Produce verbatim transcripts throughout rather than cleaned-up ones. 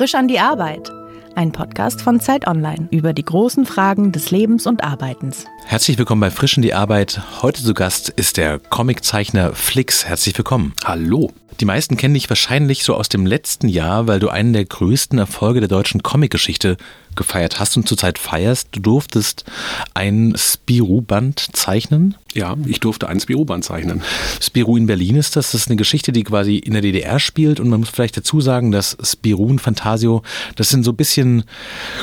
Frisch an die Arbeit. Ein Podcast von Zeit Online über die großen Fragen des Lebens und Arbeitens. Herzlich willkommen bei Frisch an die Arbeit. Heute zu Gast ist der Comiczeichner Flix. Herzlich willkommen. Hallo. Die meisten kennen dich wahrscheinlich so aus dem letzten Jahr, weil du einen der größten Erfolge der deutschen Comicgeschichte gefeiert hast und zurzeit feierst. Du durftest ein Spirou-Band zeichnen. Ja, ich durfte ein Spirou-Band zeichnen. Spirou in Berlin ist das. Das ist eine Geschichte, die quasi in der D D R spielt. Und man muss vielleicht dazu sagen, dass Spirou und Fantasio, das sind so ein bisschen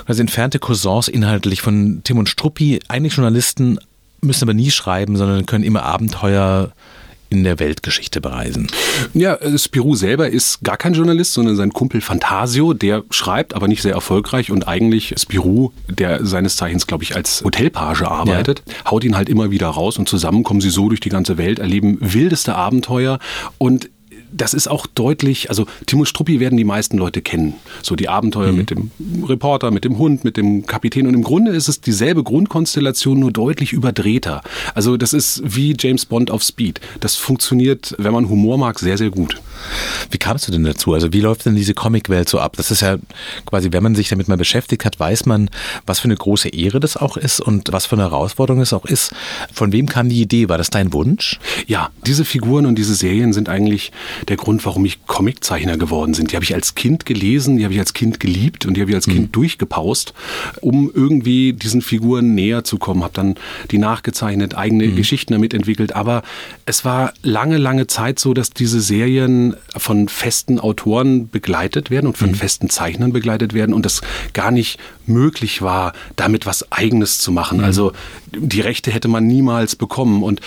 also entfernte Cousins inhaltlich von Tim und Struppi. Eigentlich Journalisten müssen aber nie schreiben, sondern können immer Abenteuer in der Weltgeschichte bereisen. Ja, Spirou selber ist gar kein Journalist, sondern sein Kumpel Fantasio, der schreibt, aber nicht sehr erfolgreich, und eigentlich Spirou, der seines Zeichens, glaube ich, als Hotelpage arbeitet, ja, haut ihn halt immer wieder raus, und zusammen kommen sie so durch die ganze Welt, erleben wildeste Abenteuer. Und das ist auch deutlich, also Tim und Struppi werden die meisten Leute kennen. So die Abenteuer mhm. mit dem Reporter, mit dem Hund, mit dem Kapitän. Und im Grunde ist es dieselbe Grundkonstellation, nur deutlich überdrehter. Also das ist wie James Bond auf Speed. Das funktioniert, wenn man Humor mag, sehr, sehr gut. Wie kamst du denn dazu? Also wie läuft denn diese Comicwelt so ab? Das ist ja quasi, wenn man sich damit mal beschäftigt hat, weiß man, was für eine große Ehre das auch ist und was für eine Herausforderung es auch ist. Von wem kam die Idee? War das dein Wunsch? Ja, diese Figuren und diese Serien sind eigentlich der Grund, warum ich Comiczeichner geworden bin. Die habe ich als Kind gelesen, die habe ich als Kind geliebt und die habe ich als mhm. Kind durchgepaust, um irgendwie diesen Figuren näher zu kommen. Habe dann die nachgezeichnet, eigene mhm. Geschichten damit entwickelt. Aber es war lange, lange Zeit so, dass diese Serien von festen Autoren begleitet werden und von mhm. festen Zeichnern begleitet werden und das gar nicht möglich war, damit was Eigenes zu machen. Mhm. Also die Rechte hätte man niemals bekommen. Und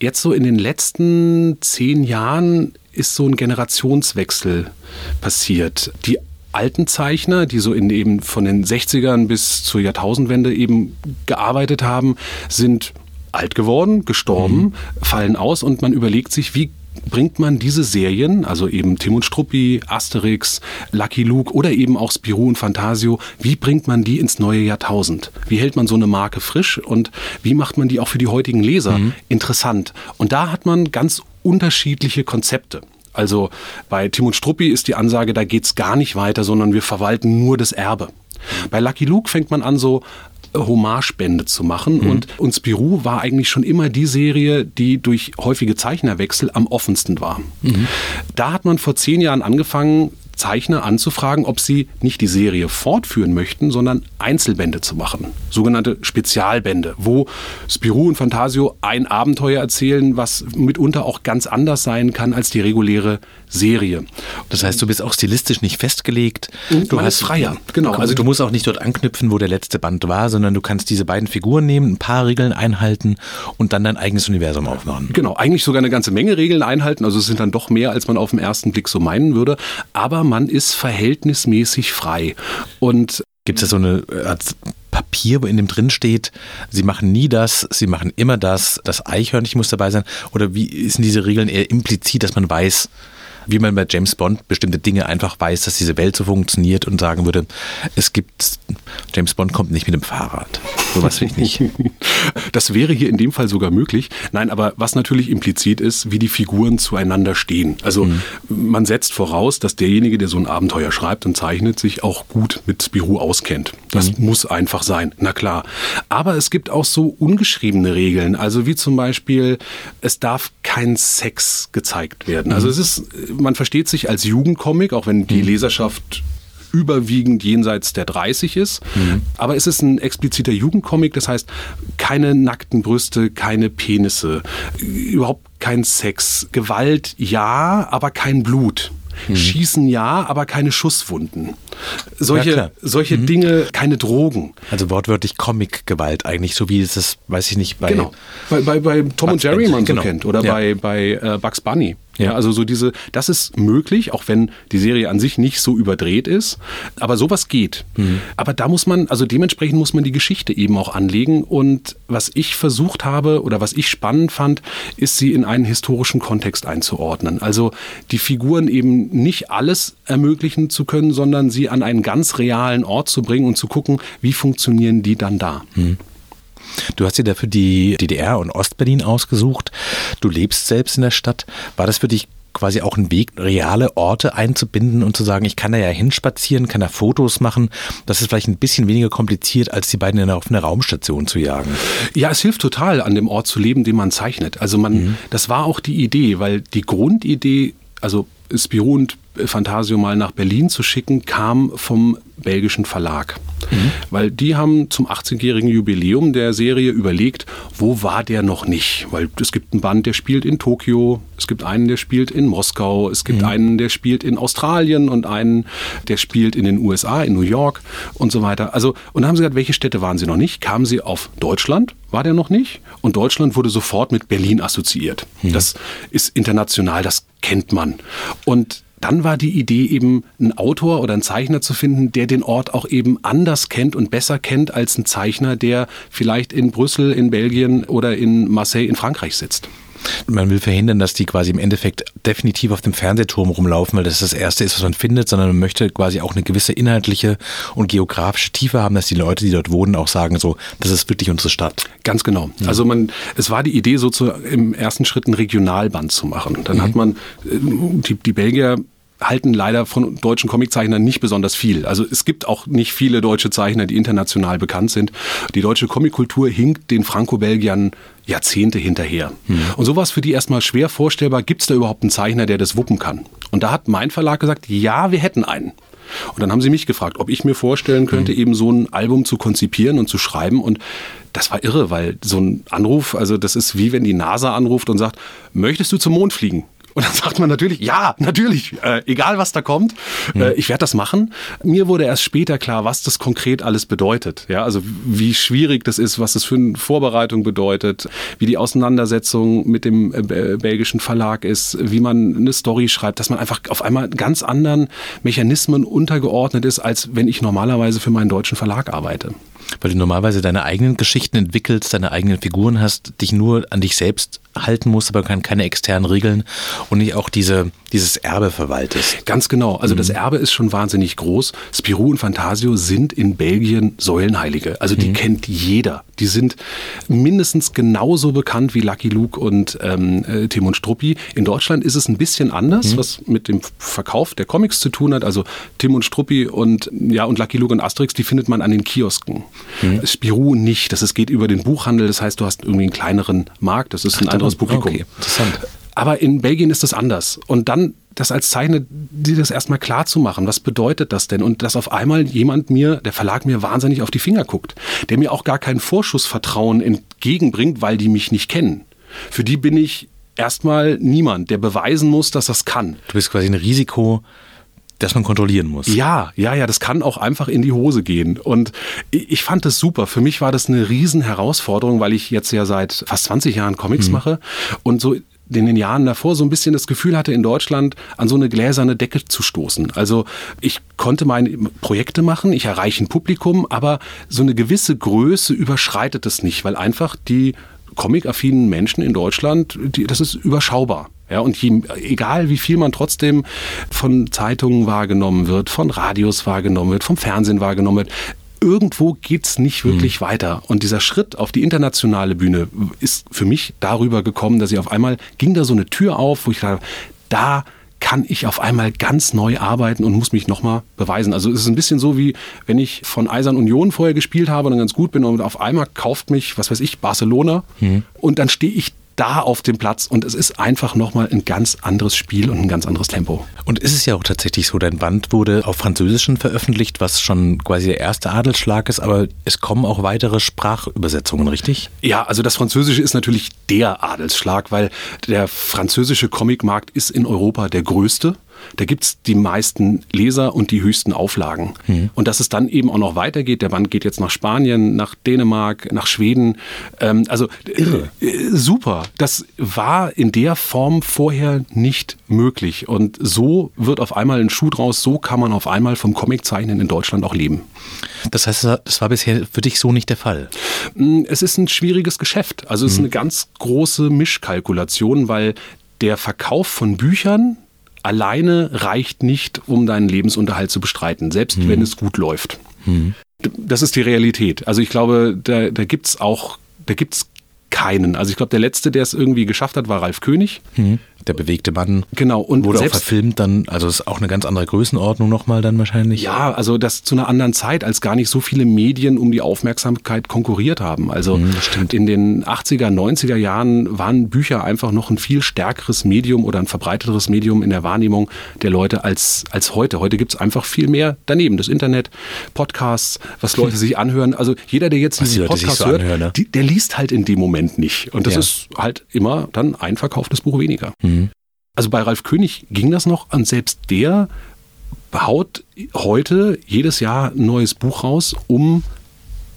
jetzt so in den letzten zehn Jahren ist so ein Generationswechsel passiert. Die alten Zeichner, die so in eben von den sechzigern bis zur Jahrtausendwende eben gearbeitet haben, sind alt geworden, gestorben, mhm. fallen aus, und man überlegt sich, wie bringt man diese Serien, also eben Tim und Struppi, Asterix, Lucky Luke oder eben auch Spirou und Fantasio, wie bringt man die ins neue Jahrtausend? Wie hält man so eine Marke frisch und wie macht man die auch für die heutigen Leser mhm. interessant? Und da hat man ganz unterschiedliche Konzepte. Also bei Tim und Struppi ist die Ansage, da geht's gar nicht weiter, sondern wir verwalten nur das Erbe. Bei Lucky Luke fängt man an, so Homagebände zu machen. Mhm. Und, und Spirou war eigentlich schon immer die Serie, die durch häufige Zeichnerwechsel am offensten war. Mhm. Da hat man vor zehn Jahren angefangen, Zeichner anzufragen, ob sie nicht die Serie fortführen möchten, sondern Einzelbände zu machen. Sogenannte Spezialbände, wo Spirou und Fantasio ein Abenteuer erzählen, was mitunter auch ganz anders sein kann als die reguläre Serie. Das heißt, du bist auch stilistisch nicht festgelegt. Und du hast freier. Genau. Also du musst auch nicht dort anknüpfen, wo der letzte Band war, sondern du kannst diese beiden Figuren nehmen, ein paar Regeln einhalten und dann dein eigenes Universum aufmachen. Genau. Eigentlich sogar eine ganze Menge Regeln einhalten. Also es sind dann doch mehr, als man auf den ersten Blick so meinen würde. Aber man ist verhältnismäßig frei. Und gibt es da so eine Art Papier, wo in dem drin steht, sie machen nie das, sie machen immer das, das Eichhörnchen muss dabei sein? Oder wie sind diese Regeln eher implizit, dass man weiß, wie man bei James Bond bestimmte Dinge einfach weiß, dass diese Welt so funktioniert, und sagen würde, es gibt, James Bond kommt nicht mit dem Fahrrad. So was finde ich nicht. Das wäre hier in dem Fall sogar möglich. Nein, aber was natürlich implizit ist, wie die Figuren zueinander stehen. Also mhm. man setzt voraus, dass derjenige, der so ein Abenteuer schreibt und zeichnet, sich auch gut mit Spirou auskennt. Das mhm. muss einfach sein, na klar. Aber es gibt auch so ungeschriebene Regeln, also wie zum Beispiel, es darf kein Sex gezeigt werden. Also es ist, man versteht sich als Jugendcomic, auch wenn die Leserschaft überwiegend jenseits der dreißig ist. Mhm. Aber es ist ein expliziter Jugendcomic, das heißt, keine nackten Brüste, keine Penisse, überhaupt kein Sex. Gewalt ja, aber kein Blut. Mhm. Schießen ja, aber keine Schusswunden. Solche, ja, solche mhm. Dinge, keine Drogen. Also wortwörtlich Comic-Gewalt eigentlich, so wie es das, weiß ich nicht, bei, genau. bei, bei, bei Tom und Jerry man so genau. kennt oder ja. bei, bei äh, Bugs Bunny. Ja, also so diese, das ist möglich, auch wenn die Serie an sich nicht so überdreht ist, aber sowas geht. Mhm. Aber da muss man, also dementsprechend muss man die Geschichte eben auch anlegen, und was ich versucht habe oder was ich spannend fand, ist, sie in einen historischen Kontext einzuordnen. Also die Figuren eben nicht alles ermöglichen zu können, sondern sie an einen ganz realen Ort zu bringen und zu gucken, wie funktionieren die dann da. Mhm. Du hast dir dafür die D D R und Ostberlin ausgesucht. Du lebst selbst in der Stadt. War das für dich quasi auch ein Weg, reale Orte einzubinden und zu sagen, ich kann da ja hinspazieren, kann da Fotos machen. Das ist vielleicht ein bisschen weniger kompliziert, als die beiden in auf eine Raumstation zu jagen. Ja, es hilft total, an dem Ort zu leben, den man zeichnet. Also man, mhm. das war auch die Idee, weil die Grundidee, also Spirou und Fantasio mal nach Berlin zu schicken, kam vom belgischen Verlag. Mhm. Weil die haben zum achtzehnjährigen Jubiläum der Serie überlegt, wo war der noch nicht? Weil es gibt einen Band, der spielt in Tokio, es gibt einen, der spielt in Moskau, es gibt mhm. einen, der spielt in Australien und einen, der spielt in den U S A, in New York und so weiter. Also, und da haben sie gesagt, welche Städte waren sie noch nicht? Kamen sie auf Deutschland, war der noch nicht? Und Deutschland wurde sofort mit Berlin assoziiert. Mhm. Das ist international, das kennt man. Und dann war die Idee eben, einen Autor oder einen Zeichner zu finden, der den Ort auch eben anders kennt und besser kennt als ein Zeichner, der vielleicht in Brüssel, in Belgien oder in Marseille in Frankreich sitzt. Man will verhindern, dass die quasi im Endeffekt definitiv auf dem Fernsehturm rumlaufen, weil das das Erste ist, was man findet, sondern man möchte quasi auch eine gewisse inhaltliche und geografische Tiefe haben, dass die Leute, die dort wohnen, auch sagen so, das ist wirklich unsere Stadt. Ganz genau. Ja. Also man, es war die Idee, so zu, im ersten Schritt ein Regionalband zu machen. Dann mhm. hat man, die, die Belgier halten leider von deutschen Comiczeichnern nicht besonders viel. Also es gibt auch nicht viele deutsche Zeichner, die international bekannt sind. Die deutsche Comickultur hinkt den Franco-Belgiern Jahrzehnte hinterher. Mhm. Und so war es für die erstmal schwer vorstellbar, gibt es da überhaupt einen Zeichner, der das wuppen kann? Und da hat mein Verlag gesagt, ja, wir hätten einen. Und dann haben sie mich gefragt, ob ich mir vorstellen könnte, mhm. eben so ein Album zu konzipieren und zu schreiben. Und das war irre, weil so ein Anruf, also das ist wie wenn die NASA anruft und sagt, möchtest du zum Mond fliegen? Und dann sagt man natürlich, ja, natürlich, äh, egal was da kommt, äh, ich werde das machen. Mir wurde erst später klar, was das konkret alles bedeutet. Ja, also wie schwierig das ist, was das für eine Vorbereitung bedeutet, wie die Auseinandersetzung mit dem äh, belgischen Verlag ist, wie man eine Story schreibt, dass man einfach auf einmal ganz anderen Mechanismen untergeordnet ist, als wenn ich normalerweise für meinen deutschen Verlag arbeite. Weil du normalerweise deine eigenen Geschichten entwickelst, deine eigenen Figuren hast, dich nur an dich selbst halten musst, aber kann keine externen Regeln und nicht auch diese, dieses Erbe verwaltest. Ganz genau. Also mhm. das Erbe ist schon wahnsinnig groß. Spirou und Fantasio sind in Belgien Säulenheilige. Also die mhm. kennt jeder. Die sind mindestens genauso bekannt wie Lucky Luke und ähm, Tim und Struppi. In Deutschland ist es ein bisschen anders, mhm. was mit dem Verkauf der Comics zu tun hat. Also Tim und Struppi und, ja, und Lucky Luke und Asterix, die findet man an den Kiosken. Mhm. Spirou nicht. Das, es geht über den Buchhandel. Das heißt, du hast irgendwie einen kleineren Markt. Das ist Ach, ein anderes Publikum. Okay. Interessant. Aber in Belgien ist das anders. Und dann das als Zeichner, dir das erstmal klar zu machen, was bedeutet das denn? Und dass auf einmal jemand mir, der Verlag mir wahnsinnig auf die Finger guckt, der mir auch gar kein Vorschussvertrauen entgegenbringt, weil die mich nicht kennen. Für die bin ich erstmal niemand, der beweisen muss, dass das kann. Du bist quasi ein Risiko, dass man kontrollieren muss. Ja, ja, ja, das kann auch einfach in die Hose gehen. Und ich fand das super. Für mich war das eine riesen Herausforderung, weil ich jetzt ja seit fast zwanzig Jahren Comics mhm. mache und so in den Jahren davor so ein bisschen das Gefühl hatte, in Deutschland an so eine gläserne Decke zu stoßen. Also ich konnte meine Projekte machen, ich erreiche ein Publikum, aber so eine gewisse Größe überschreitet es nicht, weil einfach die comicaffinen Menschen in Deutschland, die, das ist überschaubar. Ja, und je, egal wie viel man trotzdem von Zeitungen wahrgenommen wird, von Radios wahrgenommen wird, vom Fernsehen wahrgenommen wird, irgendwo geht's nicht wirklich mhm. weiter. Und dieser Schritt auf die internationale Bühne ist für mich darüber gekommen, dass ich auf einmal, ging da so eine Tür auf, wo ich dachte, da kann ich auf einmal ganz neu arbeiten und muss mich nochmal beweisen. Also es ist ein bisschen so, wie wenn ich von Eisern Union vorher gespielt habe und dann ganz gut bin und auf einmal kauft mich, was weiß ich, Barcelona mhm. und dann stehe ich da auf dem Platz und es ist einfach nochmal ein ganz anderes Spiel und ein ganz anderes Tempo. Und ist es ja auch tatsächlich so, dein Band wurde auf Französischen veröffentlicht, was schon quasi der erste Adelsschlag ist, aber es kommen auch weitere Sprachübersetzungen, richtig? Ja, also das Französische ist natürlich der Adelsschlag, weil der französische Comicmarkt ist in Europa der größte. Da gibt es die meisten Leser und die höchsten Auflagen. Mhm. Und dass es dann eben auch noch weitergeht, der Band geht jetzt nach Spanien, nach Dänemark, nach Schweden. Ähm, also Irre. Äh, super. Das war in der Form vorher nicht möglich. Und so wird auf einmal ein Schuh draus, so kann man auf einmal vom Comiczeichnen in Deutschland auch leben. Das heißt, das war bisher für dich so nicht der Fall? Es ist ein schwieriges Geschäft. Also es mhm. ist eine ganz große Mischkalkulation, weil der Verkauf von Büchern alleine reicht nicht, um deinen Lebensunterhalt zu bestreiten, selbst mhm. wenn es gut läuft. Mhm. Das ist die Realität. Also ich glaube, da, da gibt es auch da gibt es keinen. Also ich glaube, der Letzte, der es irgendwie geschafft hat, war Ralf König. Mhm. Der bewegte Mann. Genau. Und wurde selbst auch verfilmt dann, also ist auch eine ganz andere Größenordnung nochmal dann wahrscheinlich. Ja, also das zu einer anderen Zeit, als gar nicht so viele Medien um die Aufmerksamkeit konkurriert haben. Also mhm, in den achtziger, neunziger Jahren waren Bücher einfach noch ein viel stärkeres Medium oder ein verbreiteteres Medium in der Wahrnehmung der Leute als, als heute. Heute gibt es einfach viel mehr daneben. Das Internet, Podcasts, was Leute sich anhören. Also jeder, der jetzt diesen Podcast so hört, anhören, ne? die, der liest halt in dem Moment nicht. Und das ja. ist halt immer dann ein verkauftes Buch weniger. Mhm. Also bei Ralf König ging das noch und selbst der haut heute jedes Jahr ein neues Buch raus, um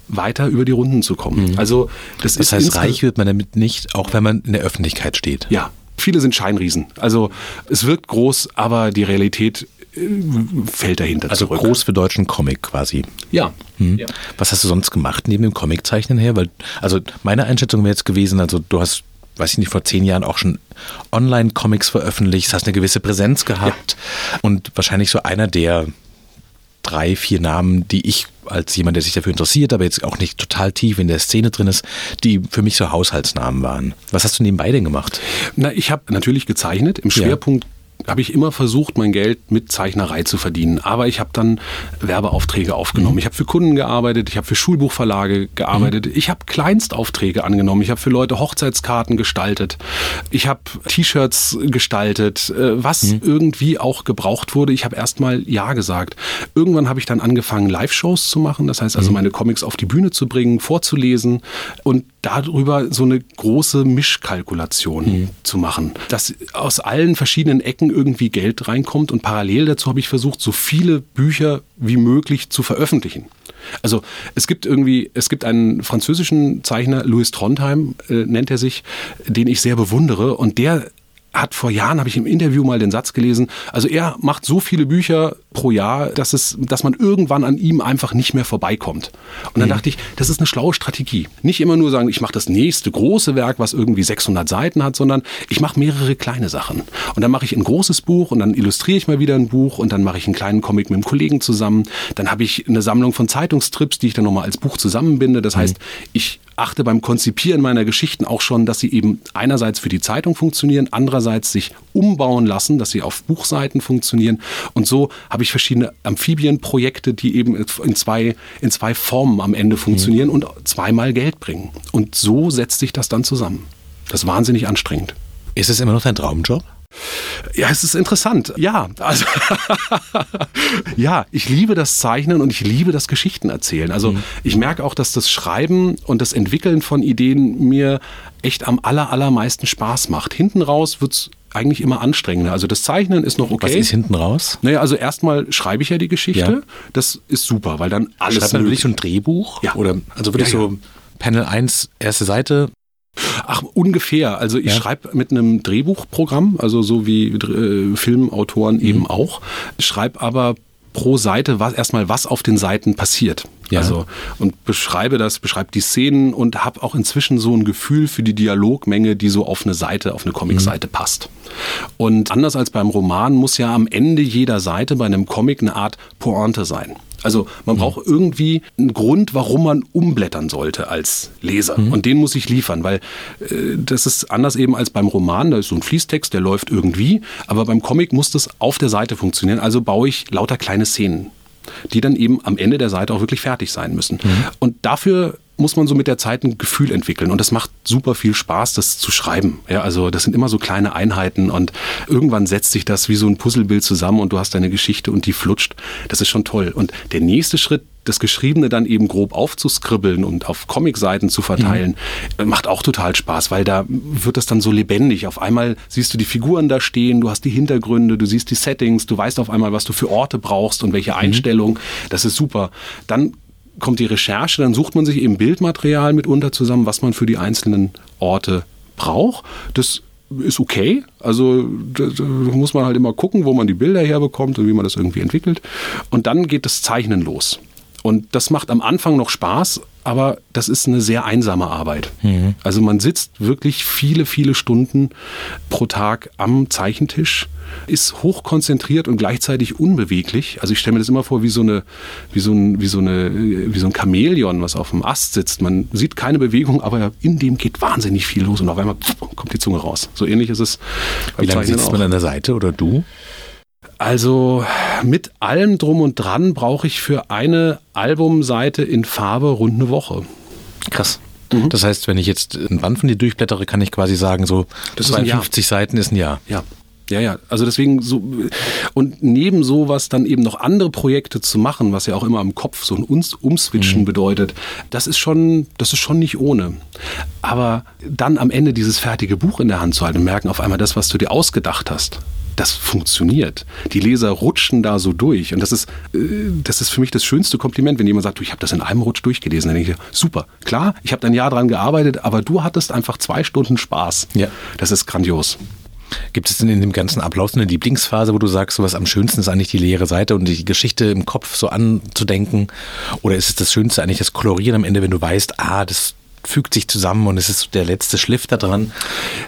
weiter über die Runden zu kommen. Mhm. Also das, das ist heißt, reich wird man damit nicht, auch wenn man in der Öffentlichkeit steht. Ja, viele sind Scheinriesen. Also es wirkt groß, aber die Realität fällt dahinter also zurück. Also groß für deutschen Comic quasi. Ja. Hm. ja. Was hast du sonst gemacht neben dem Comiczeichnen her? Weil, also meine Einschätzung wäre jetzt gewesen, also du hast weiß ich nicht, vor zehn Jahren auch schon Online-Comics veröffentlicht, hast eine gewisse Präsenz gehabt ja. und wahrscheinlich so einer der drei, vier Namen, die ich als jemand, der sich dafür interessiert, aber jetzt auch nicht total tief in der Szene drin ist, die für mich so Haushaltsnamen waren. Was hast du nebenbei denn gemacht? Na, ich habe natürlich gezeichnet, im Schwerpunkt ja. habe ich immer versucht, mein Geld mit Zeichnerei zu verdienen. Aber ich habe dann Werbeaufträge aufgenommen. Mhm. Ich habe für Kunden gearbeitet, ich habe für Schulbuchverlage gearbeitet, mhm. ich habe Kleinstaufträge angenommen, ich habe für Leute Hochzeitskarten gestaltet, ich habe T-Shirts gestaltet, was mhm. irgendwie auch gebraucht wurde. Ich habe erstmal Ja gesagt. Irgendwann habe ich dann angefangen, Live-Shows zu machen, das heißt also mhm. meine Comics auf die Bühne zu bringen, vorzulesen und darüber so eine große Mischkalkulation mhm. zu machen, dass aus allen verschiedenen Ecken irgendwie Geld reinkommt und parallel dazu habe ich versucht, so viele Bücher wie möglich zu veröffentlichen. Also es gibt irgendwie, es gibt einen französischen Zeichner, Louis Trondheim äh, nennt er sich, den ich sehr bewundere und der hat vor Jahren, habe ich im Interview mal den Satz gelesen, also er macht so viele Bücher pro Jahr, dass es, dass man irgendwann an ihm einfach nicht mehr vorbeikommt. Und dann mhm. dachte ich, das ist eine schlaue Strategie. Nicht immer nur sagen, ich mache das nächste große Werk, was irgendwie sechshundert Seiten hat, sondern ich mache mehrere kleine Sachen. Und dann mache ich ein großes Buch und dann illustriere ich mal wieder ein Buch und dann mache ich einen kleinen Comic mit einem Kollegen zusammen. Dann habe ich eine Sammlung von Zeitungstrips, die ich dann nochmal als Buch zusammenbinde. Das mhm. heißt, ich achte beim Konzipieren meiner Geschichten auch schon, dass sie eben einerseits für die Zeitung funktionieren, andererseits sich umbauen lassen, dass sie auf Buchseiten funktionieren. Und so habe ich verschiedene Amphibienprojekte, die eben in zwei, in zwei Formen am Ende funktionieren mhm. und zweimal Geld bringen. Und so setzt sich das dann zusammen. Das ist wahnsinnig anstrengend. Ist es immer noch dein Traumjob? Ja, es ist interessant. Ja, also ja, ich liebe das Zeichnen und ich liebe das Geschichten erzählen. Also mhm. ich merke auch, dass das Schreiben und das Entwickeln von Ideen mir echt am aller, allermeisten Spaß macht. Hinten raus wird es eigentlich immer anstrengender. Also das Zeichnen ist noch okay. Was ist hinten raus? Naja, also erstmal schreibe ich ja die Geschichte. Ja. Das ist super, weil dann alles... Schreibt man wirklich so ein Drehbuch? Ja. Oder, also wirklich ja, ja. so Panel eins, erste Seite... Ach, ungefähr. Also ich ja. schreibe mit einem Drehbuchprogramm, also so wie äh, Filmautoren eben mhm. auch. Schreibe aber pro Seite was, erstmal, was auf den Seiten passiert. Ja. Also, und beschreibe das, beschreibe die Szenen und habe auch inzwischen so ein Gefühl für die Dialogmenge, die so auf eine Seite, auf eine Comicseite mhm. passt. Und anders als beim Roman muss ja am Ende jeder Seite bei einem Comic eine Art Pointe sein. Also man braucht mhm. irgendwie einen Grund, warum man umblättern sollte als Leser. Mhm. Und den muss ich liefern, weil äh, das ist anders eben als beim Roman. Da ist so ein Fließtext, der läuft irgendwie. Aber beim Comic muss das auf der Seite funktionieren. Also baue ich lauter kleine Szenen, die dann eben am Ende der Seite auch wirklich fertig sein müssen. Mhm. Und dafür muss man so mit der Zeit ein Gefühl entwickeln. Und das macht super viel Spaß, das zu schreiben. Ja, also das sind immer so kleine Einheiten und irgendwann setzt sich das wie so ein Puzzlebild zusammen und du hast deine Geschichte und die flutscht. Das ist schon toll. Und der nächste Schritt, das Geschriebene dann eben grob aufzuskribbeln und auf Comicseiten zu verteilen, mhm. macht auch total Spaß, weil da wird das dann so lebendig. Auf einmal siehst du die Figuren da stehen, du hast die Hintergründe, du siehst die Settings, du weißt auf einmal, was du für Orte brauchst und welche Einstellung. Mhm. Das ist super. Dann kommt die Recherche, dann sucht man sich eben Bildmaterial mitunter zusammen, was man für die einzelnen Orte braucht. Das ist okay, also da muss man halt immer gucken, wo man die Bilder herbekommt und wie man das irgendwie entwickelt. Und dann geht das Zeichnen los. Und das macht am Anfang noch Spaß, aber das ist eine sehr einsame Arbeit. Mhm. Also man sitzt wirklich viele, viele Stunden pro Tag am Zeichentisch, ist hochkonzentriert und gleichzeitig unbeweglich. Also ich stelle mir das immer vor wie so, eine, wie, so ein, wie, so eine, wie so ein Chamäleon, was auf dem Ast sitzt. Man sieht keine Bewegung, aber in dem geht wahnsinnig viel los und auf einmal kommt die Zunge raus. So ähnlich ist es beim Zeichnen auch. Wie lange sitzt man an der Seite oder du? Also mit allem Drum und Dran brauche ich für eine Albumseite in Farbe rund eine Woche. Krass. Mhm. Das heißt, wenn ich jetzt ein Band von dir durchblättere, kann ich quasi sagen, so zweiundfünfzig Seiten ist ein Jahr. Ja. Ja, ja, also deswegen so, und neben sowas dann eben noch andere Projekte zu machen, was ja auch immer am Kopf so ein Umswitchen mhm. bedeutet, das ist schon, das ist schon nicht ohne. Aber dann am Ende dieses fertige Buch in der Hand zu halten und merken auf einmal das, was du dir ausgedacht hast, das funktioniert. Die Leser rutschen da so durch und das ist, das ist für mich das schönste Kompliment, wenn jemand sagt, du, ich habe das in einem Rutsch durchgelesen. Dann denke ich, super, klar, ich habe ein Jahr dran gearbeitet, aber du hattest einfach zwei Stunden Spaß. Ja. Das ist grandios. Gibt es denn in dem ganzen Ablauf eine Lieblingsphase, wo du sagst, sowas am schönsten ist eigentlich die leere Seite und die Geschichte im Kopf so anzudenken? Oder ist es das Schönste eigentlich das Kolorieren am Ende, wenn du weißt, ah, das fügt sich zusammen und es ist der letzte Schliff da dran?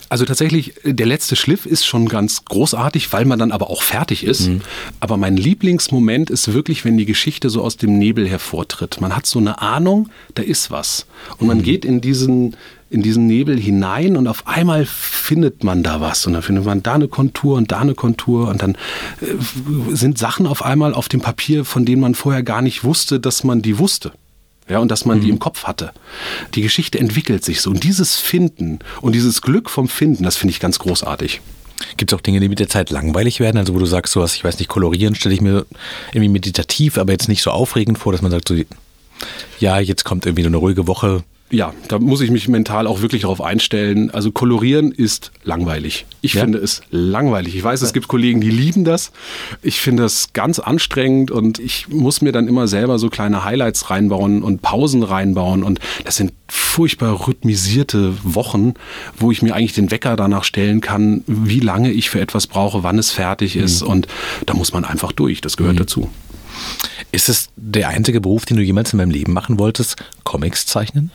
Also tatsächlich, der letzte Schliff ist schon ganz großartig, weil man dann aber auch fertig ist. Mhm. Aber mein Lieblingsmoment ist wirklich, wenn die Geschichte so aus dem Nebel hervortritt. Man hat so eine Ahnung, da ist was. Und man mhm. geht in diesen... in diesen Nebel hinein und auf einmal findet man da was und dann findet man da eine Kontur und da eine Kontur und dann äh, sind Sachen auf einmal auf dem Papier, von denen man vorher gar nicht wusste, dass man die wusste. Ja, und dass man mhm. die im Kopf hatte. Die Geschichte entwickelt sich so und dieses Finden und dieses Glück vom Finden, das finde ich ganz großartig. Gibt es auch Dinge, die mit der Zeit langweilig werden? Also wo du sagst, sowas, ich weiß nicht, kolorieren stelle ich mir irgendwie meditativ, aber jetzt nicht so aufregend vor, dass man sagt, so, ja, jetzt kommt irgendwie eine ruhige Woche. Ja, da muss ich mich mental auch wirklich darauf einstellen. Also kolorieren ist langweilig. Ich ja. finde es langweilig. Ich weiß, es gibt Kollegen, die lieben das. Ich finde das ganz anstrengend und ich muss mir dann immer selber so kleine Highlights reinbauen und Pausen reinbauen. Und das sind furchtbar rhythmisierte Wochen, wo ich mir eigentlich den Wecker danach stellen kann, wie lange ich für etwas brauche, wann es fertig ist. Mhm. Und da muss man einfach durch. Das gehört mhm. dazu. Ist es der einzige Beruf, den du jemals in deinem Leben machen wolltest, Comics zeichnen?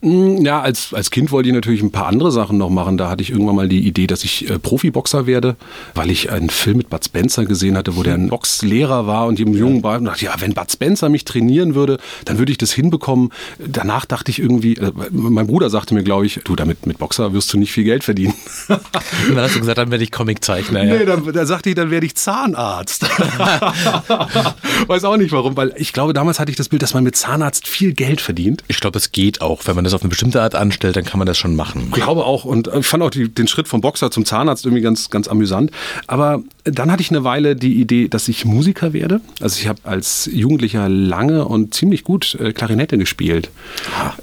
Ja, als, als Kind wollte ich natürlich ein paar andere Sachen noch machen. Da hatte ich irgendwann mal die Idee, dass ich äh, Profiboxer werde, weil ich einen Film mit Bud Spencer gesehen hatte, wo der ein Boxlehrer war und jedem Jungen war und dachte, ja, wenn Bud Spencer mich trainieren würde, dann würde ich das hinbekommen. Danach dachte ich irgendwie, äh, mein Bruder sagte mir, glaube ich, du, damit mit Boxer wirst du nicht viel Geld verdienen. Und dann hast du gesagt, dann werde ich Comiczeichner. Ja. Nee, dann, dann sagte ich, dann werde ich Zahnarzt. Weiß auch nicht warum, weil ich glaube, damals hatte ich das Bild, dass man mit Zahnarzt viel Geld verdient. Ich glaube, es geht auch. Wenn man das auf eine bestimmte Art anstellt, dann kann man das schon machen. Ich glaube auch. Und ich fand auch die, den Schritt vom Boxer zum Zahnarzt irgendwie ganz, ganz amüsant. Aber dann hatte ich eine Weile die Idee, dass ich Musiker werde. Also ich habe als Jugendlicher lange und ziemlich gut Klarinette gespielt.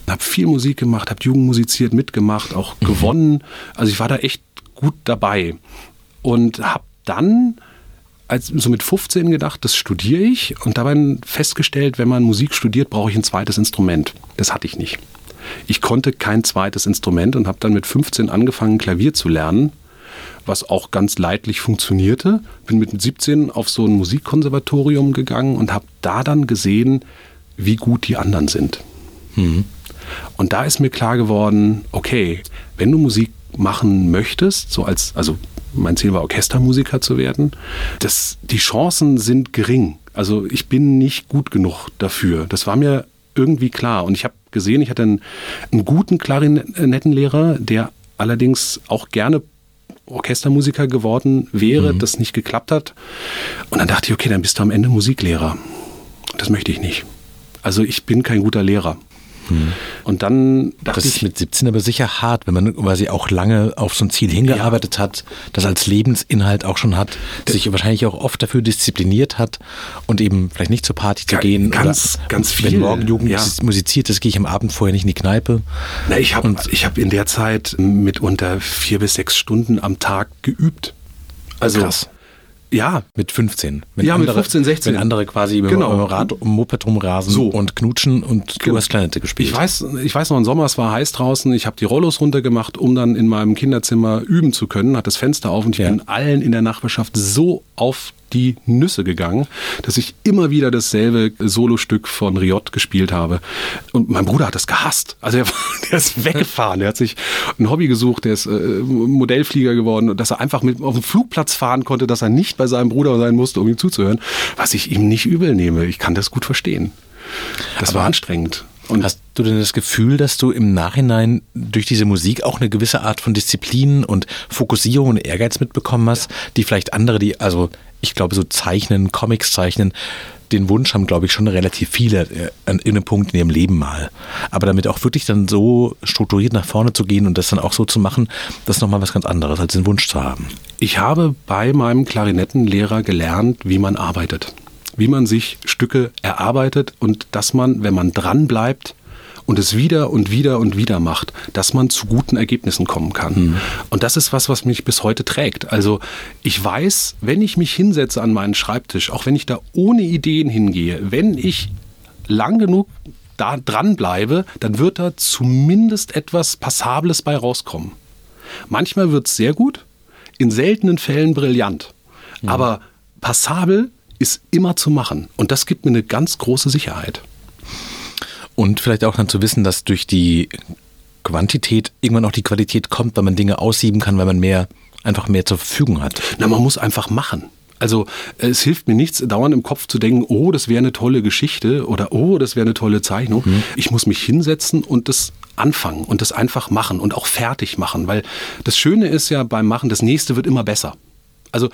Habe viel Musik gemacht, habe Jugendmusiziert mitgemacht, auch mhm. gewonnen. Also ich war da echt gut dabei. Und habe dann... als so mit fünfzehn gedacht, das studiere ich und dabei festgestellt, wenn man Musik studiert, brauche ich ein zweites Instrument. Das hatte ich nicht. Ich konnte kein zweites Instrument und habe dann mit fünfzehn angefangen, Klavier zu lernen, was auch ganz leidlich funktionierte. Bin mit siebzehn auf so ein Musikkonservatorium gegangen und habe da dann gesehen, wie gut die anderen sind. Mhm. Und da ist mir klar geworden, okay, wenn du Musik machen möchtest, so als, also mein Ziel war, Orchestermusiker zu werden. Das, die Chancen sind gering. Also ich bin nicht gut genug dafür. Das war mir irgendwie klar. Und ich habe gesehen, ich hatte einen, einen guten Klarinettenlehrer, der allerdings auch gerne Orchestermusiker geworden wäre, mhm. das nicht geklappt hat. Und dann dachte ich, okay, dann bist du am Ende Musiklehrer. Das möchte ich nicht. Also ich bin kein guter Lehrer. Hm. Und dann dachte ich... Das ist mit siebzehn aber sicher hart, wenn man quasi auch lange auf so ein Ziel hingearbeitet ja. hat, das als Lebensinhalt auch schon hat, das sich wahrscheinlich auch oft dafür diszipliniert hat und eben vielleicht nicht zur Party zu ganz, gehen. Ganz, oder ganz viel. Wenn morgen Jugend ja. musiziert ist, gehe ich am Abend vorher nicht in die Kneipe. Na, ich habe ich hab in der Zeit mitunter vier bis sechs Stunden am Tag geübt. Also krass. Ja. Mit fünfzehn. Wenn ja, andere, mit fünfzehn, sechzehn. Wenn andere quasi genau. mit dem Rad um Moped rumrasen so. Und knutschen und du hast Klarinette gespielt. Ich weiß, ich weiß noch, im Sommer, es war heiß draußen, ich habe die Rollos runtergemacht, um dann in meinem Kinderzimmer üben zu können, hat das Fenster auf und ich ja. bin allen in der Nachbarschaft so auf die Nüsse gegangen, dass ich immer wieder dasselbe Solostück von Riot gespielt habe. Und mein Bruder hat das gehasst. Also er, der ist weggefahren. Der hat sich ein Hobby gesucht. Der ist äh, Modellflieger geworden. Dass er einfach mit auf den Flugplatz fahren konnte, dass er nicht bei seinem Bruder sein musste, um ihm zuzuhören. Was ich ihm nicht übel nehme. Ich kann das gut verstehen. Das Aber war anstrengend. Und hast du denn das Gefühl, dass du im Nachhinein durch diese Musik auch eine gewisse Art von Disziplin und Fokussierung und Ehrgeiz mitbekommen hast, die vielleicht andere, die, also ich glaube so zeichnen, Comics zeichnen, den Wunsch haben, glaube ich, schon relativ viele an irgendeinem Punkt in ihrem Leben mal. Aber damit auch wirklich dann so strukturiert nach vorne zu gehen und das dann auch so zu machen, das ist nochmal was ganz anderes, als den Wunsch zu haben. Ich habe bei meinem Klarinettenlehrer gelernt, wie man arbeitet. Wie man sich Stücke erarbeitet und dass man, wenn man dran bleibt und es wieder und wieder und wieder macht, dass man zu guten Ergebnissen kommen kann. Mhm. Und das ist was, was mich bis heute trägt. Also ich weiß, wenn ich mich hinsetze an meinen Schreibtisch, auch wenn ich da ohne Ideen hingehe, wenn ich lang genug da dran bleibe, dann wird da zumindest etwas Passables bei rauskommen. Manchmal wird es sehr gut, in seltenen Fällen brillant. Mhm. Aber passabel ist immer zu machen. Und das gibt mir eine ganz große Sicherheit. Und vielleicht auch dann zu wissen, dass durch die Quantität irgendwann auch die Qualität kommt, weil man Dinge aussieben kann, weil man mehr, einfach mehr zur Verfügung hat. Na, man muss einfach machen. Also es hilft mir nichts, dauernd im Kopf zu denken, oh, das wäre eine tolle Geschichte oder oh, das wäre eine tolle Zeichnung. Mhm. Ich muss mich hinsetzen und das anfangen und das einfach machen und auch fertig machen. Weil das Schöne ist ja beim Machen, das Nächste wird immer besser. Also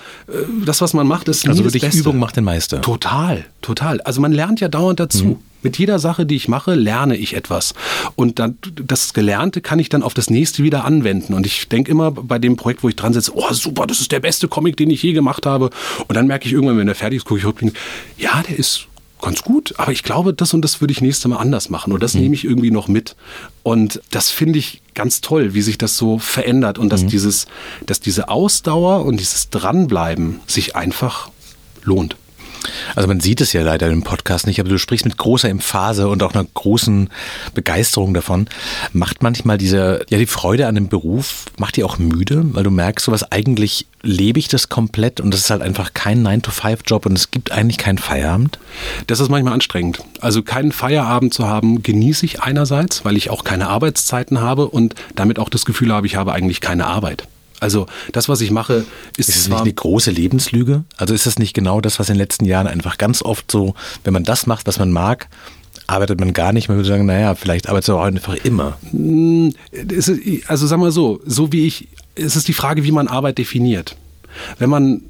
das, was man macht, ist nie das Beste. Also die Übung macht den Meister. Total, total. Also man lernt ja dauernd dazu. Mhm. Mit jeder Sache, die ich mache, lerne ich etwas. Und dann, das Gelernte kann ich dann auf das Nächste wieder anwenden. Und ich denke immer bei dem Projekt, wo ich dran sitze, oh super, das ist der beste Comic, den ich je gemacht habe. Und dann merke ich irgendwann, wenn der fertig ist, gucke ich, ja, der ist ganz gut, aber ich glaube, das und das würde ich nächstes Mal anders machen. Und das mhm. nehme ich irgendwie noch mit. Und das finde ich ganz toll, wie sich das so verändert und dass mhm. dieses, dass diese Ausdauer und dieses Dranbleiben sich einfach lohnt. Also man sieht es ja leider im Podcast nicht, aber du sprichst mit großer Emphase und auch einer großen Begeisterung davon. Macht manchmal diese, ja, die Freude an dem Beruf, macht die auch müde? Weil du merkst, sowas, eigentlich lebe ich das komplett und das ist halt einfach kein nine to five Job und es gibt eigentlich keinen Feierabend? Das ist manchmal anstrengend. Also keinen Feierabend zu haben, genieße ich einerseits, weil ich auch keine Arbeitszeiten habe und damit auch das Gefühl habe, ich habe eigentlich keine Arbeit. Also das, was ich mache, ist... Ist es nicht eine große Lebenslüge? Also ist das nicht genau das, was in den letzten Jahren einfach ganz oft so, wenn man das macht, was man mag, arbeitet man gar nicht mehr, man würde sagen, naja, vielleicht arbeitet man einfach immer. Also sagen wir so, so wie ich, es ist die Frage, wie man Arbeit definiert. Wenn man,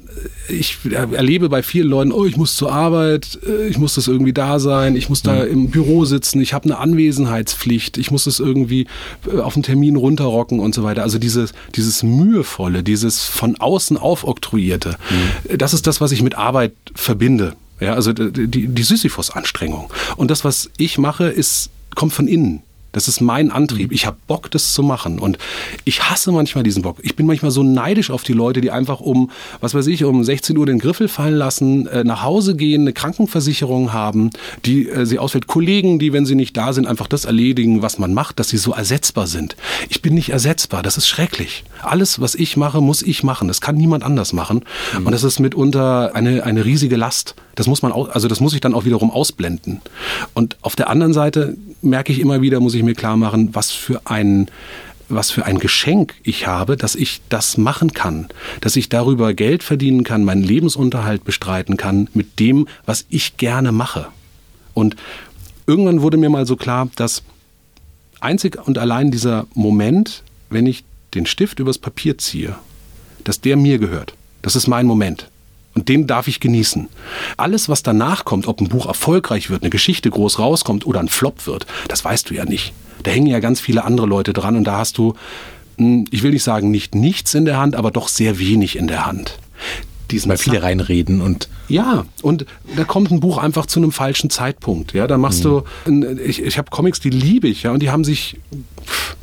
ich erlebe bei vielen Leuten, oh, ich muss zur Arbeit, ich muss das irgendwie da sein, ich muss da im Büro sitzen, ich habe eine Anwesenheitspflicht, ich muss das irgendwie auf einen Termin runterrocken und so weiter. Also dieses, dieses Mühevolle, dieses von außen aufoktroyierte, mhm. das ist das, was ich mit Arbeit verbinde. Ja, also die, die Sisyphos-Anstrengung. Und das, was ich mache, ist, kommt von innen. Das ist mein Antrieb. Ich habe Bock, das zu machen. Und ich hasse manchmal diesen Bock. Ich bin manchmal so neidisch auf die Leute, die einfach um, was weiß ich, um sechzehn Uhr den Griffel fallen lassen, nach Hause gehen, eine Krankenversicherung haben, die äh, sie ausfällt. Kollegen, die, wenn sie nicht da sind, einfach das erledigen, was man macht, dass sie so ersetzbar sind. Ich bin nicht ersetzbar. Das ist schrecklich. Alles, was ich mache, muss ich machen. Das kann niemand anders machen. Mhm. Und das ist mitunter eine, eine riesige Last. Das muss man, also das muss ich dann auch wiederum ausblenden. Und auf der anderen Seite merke ich immer wieder, muss ich mir klar machen, was für ein, was für ein Geschenk ich habe, dass ich das machen kann, dass ich darüber Geld verdienen kann, meinen Lebensunterhalt bestreiten kann mit dem, was ich gerne mache. Und irgendwann wurde mir mal so klar, dass einzig und allein dieser Moment, wenn ich den Stift übers Papier ziehe, dass der mir gehört. Das ist mein Moment. Und den darf ich genießen. Alles, was danach kommt, ob ein Buch erfolgreich wird, eine Geschichte groß rauskommt oder ein Flop wird, das weißt du ja nicht. Da hängen ja ganz viele andere Leute dran und da hast du, ich will nicht sagen, nicht nichts in der Hand, aber doch sehr wenig in der Hand. Diesen Weil viele reinreden und Ja, und da kommt ein Buch einfach zu einem falschen Zeitpunkt. Ja, da machst mhm. du, ein, ich, ich habe Comics, die liebe ich, ja, und die haben sich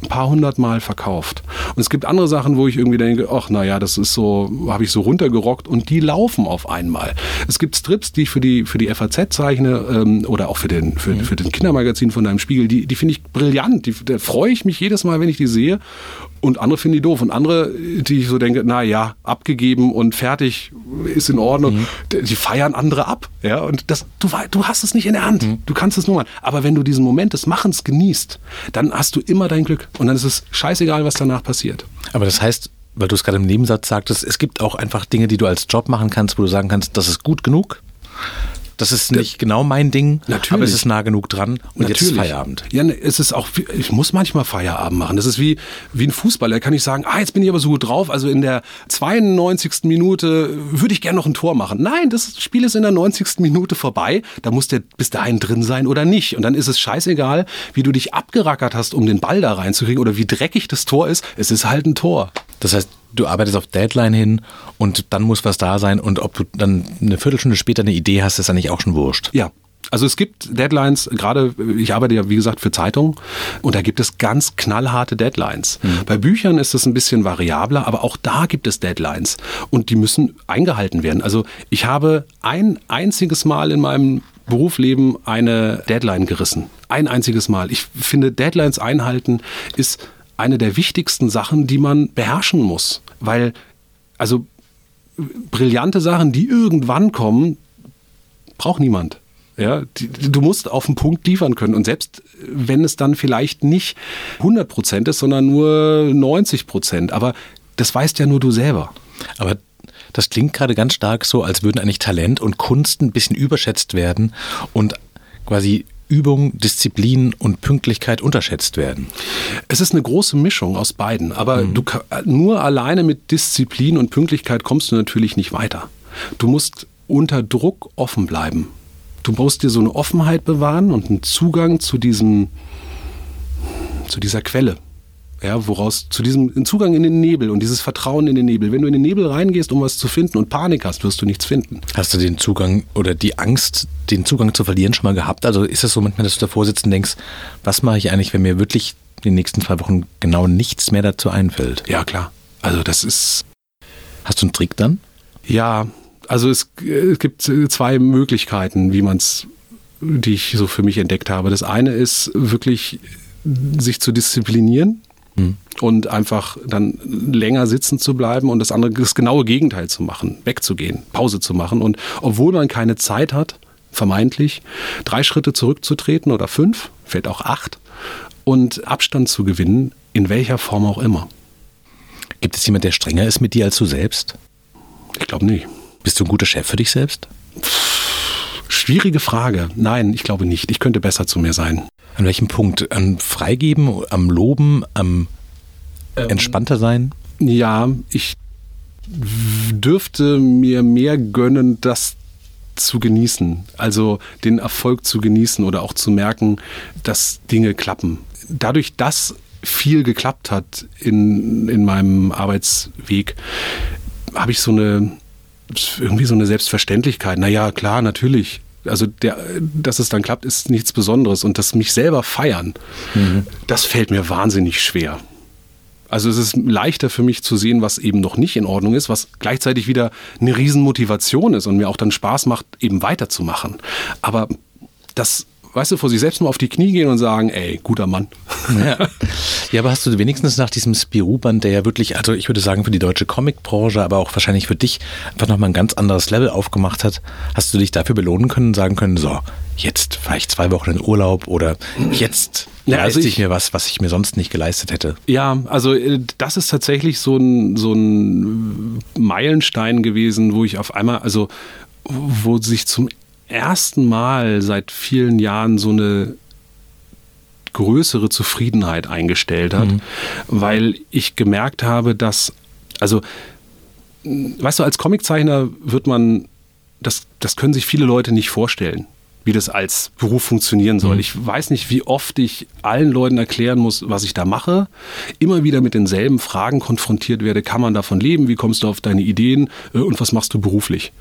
ein paar hundert Mal verkauft. Und es gibt andere Sachen, wo ich irgendwie denke, ach, naja, das ist so, habe ich so runtergerockt, und die laufen auf einmal. Es gibt Strips, die ich für die, für die F A Z zeichne, ähm, oder auch für den, für, mhm. für den Kindermagazin von deinem Spiegel, die, die finde ich brillant, die, da freue ich mich jedes Mal, wenn ich die sehe. Und andere finden die doof. Und andere, die ich so denke, na ja, abgegeben und fertig, ist in Ordnung. Mhm. Die feiern andere ab. Ja? Und das, du, du hast es nicht in der Hand. Mhm. Du kannst es nur machen. Aber wenn du diesen Moment des Machens genießt, dann hast du immer dein Glück. Und dann ist es scheißegal, was danach passiert. Aber das heißt, weil du es gerade im Nebensatz sagtest, es gibt auch einfach Dinge, die du als Job machen kannst, wo du sagen kannst, das ist gut genug. Das ist nicht das, genau mein Ding, natürlich. Aber es ist nah genug dran, und natürlich. Jetzt ist Feierabend. Ja, es ist auch, ich muss manchmal Feierabend machen. Das ist wie, wie ein Fußballer, kann ich sagen, ah, jetzt bin ich aber so gut drauf, also in der zweiundneunzigsten Minute würde ich gerne noch ein Tor machen. Nein, das Spiel ist in der neunzigsten Minute vorbei, da muss der bis dahin drin sein oder nicht. Und dann ist es scheißegal, wie du dich abgerackert hast, um den Ball da reinzukriegen, oder wie dreckig das Tor ist, es ist halt ein Tor. Das heißt, du arbeitest auf Deadline hin, und dann muss was da sein, und ob du dann eine Viertelstunde später eine Idee hast, ist dann nicht auch schon wurscht. Ja, also es gibt Deadlines, gerade ich arbeite ja wie gesagt für Zeitungen, und da gibt es ganz knallharte Deadlines. Mhm. Bei Büchern ist das ein bisschen variabler, aber auch da gibt es Deadlines, und die müssen eingehalten werden. Also ich habe ein einziges Mal in meinem Berufsleben eine Deadline gerissen. Ein einziges Mal. Ich finde, Deadlines einhalten ist eine der wichtigsten Sachen, die man beherrschen muss. Weil, also brillante Sachen, die irgendwann kommen, braucht niemand. Ja, die, du musst auf den Punkt liefern können. Und selbst wenn es dann vielleicht nicht hundert Prozent ist, sondern nur neunzig Prozent. Aber das weißt ja nur du selber. Aber das klingt gerade ganz stark so, als würden eigentlich Talent und Kunst ein bisschen überschätzt werden und quasi Übung, Disziplin und Pünktlichkeit unterschätzt werden. Es ist eine große Mischung aus beiden, aber mhm. du, nur alleine mit Disziplin und Pünktlichkeit kommst du natürlich nicht weiter. Du musst unter Druck offen bleiben. Du musst dir so eine Offenheit bewahren und einen Zugang zu diesem, zu dieser Quelle. Ja, woraus zu diesem Zugang in den Nebel und dieses Vertrauen in den Nebel. Wenn du in den Nebel reingehst, um was zu finden, und Panik hast, wirst du nichts finden. Hast du den Zugang oder die Angst, den Zugang zu verlieren, schon mal gehabt? Also ist es so manchmal, dass du davor sitzt und denkst, was mache ich eigentlich, wenn mir wirklich in den nächsten zwei Wochen genau nichts mehr dazu einfällt? Ja, klar. Also das ist... Hast du einen Trick dann? Ja, also es, es gibt zwei Möglichkeiten, wie man's, die ich so für mich entdeckt habe. Das eine ist wirklich, sich zu disziplinieren. Und einfach dann länger sitzen zu bleiben, und das andere, das genaue Gegenteil zu machen, wegzugehen, Pause zu machen. Und obwohl man keine Zeit hat, vermeintlich, drei Schritte zurückzutreten oder fünf, vielleicht auch acht, und Abstand zu gewinnen, in welcher Form auch immer. Gibt es jemand, der strenger ist mit dir als du selbst? Ich glaube nicht. Bist du ein guter Chef für dich selbst? Schwierige Frage. Nein, ich glaube nicht. Ich könnte besser zu mir sein. An welchem Punkt? Am Freigeben, am Loben, am entspannter sein? Ähm, ja, ich dürfte mir mehr gönnen, das zu genießen. Also den Erfolg zu genießen oder auch zu merken, dass Dinge klappen. Dadurch, dass viel geklappt hat in, in meinem Arbeitsweg, habe ich so eine... irgendwie so eine Selbstverständlichkeit. Naja, klar, natürlich. Also, der, dass es dann klappt, ist nichts Besonderes. Und das mich selber feiern, mhm. das fällt mir wahnsinnig schwer. Also es ist leichter für mich zu sehen, was eben noch nicht in Ordnung ist, was gleichzeitig wieder eine Riesenmotivation ist und mir auch dann Spaß macht, eben weiterzumachen. Aber das, weißt du, vor sich selbst mal auf die Knie gehen und sagen, ey, guter Mann. Ja, ja, aber hast du wenigstens nach diesem Spirou-Band, der ja wirklich, also ich würde sagen für die deutsche Comicbranche, aber auch wahrscheinlich für dich, einfach nochmal ein ganz anderes Level aufgemacht hat, hast du dich dafür belohnen können und sagen können, so, jetzt fahre ich zwei Wochen in Urlaub oder jetzt ja, leiste also ich, ich mir was, was ich mir sonst nicht geleistet hätte. Ja, also das ist tatsächlich so ein, so ein Meilenstein gewesen, wo ich auf einmal, also wo sich zum ersten Mal seit vielen Jahren so eine größere Zufriedenheit eingestellt hat, mhm. weil ich gemerkt habe, dass, also, weißt du, als Comiczeichner wird man, das, das können sich viele Leute nicht vorstellen, wie das als Beruf funktionieren soll. Mhm. Ich weiß nicht, wie oft ich allen Leuten erklären muss, was ich da mache. Immer wieder mit denselben Fragen konfrontiert werde. Kann man davon leben? Wie kommst du auf deine Ideen? Und was machst du beruflich?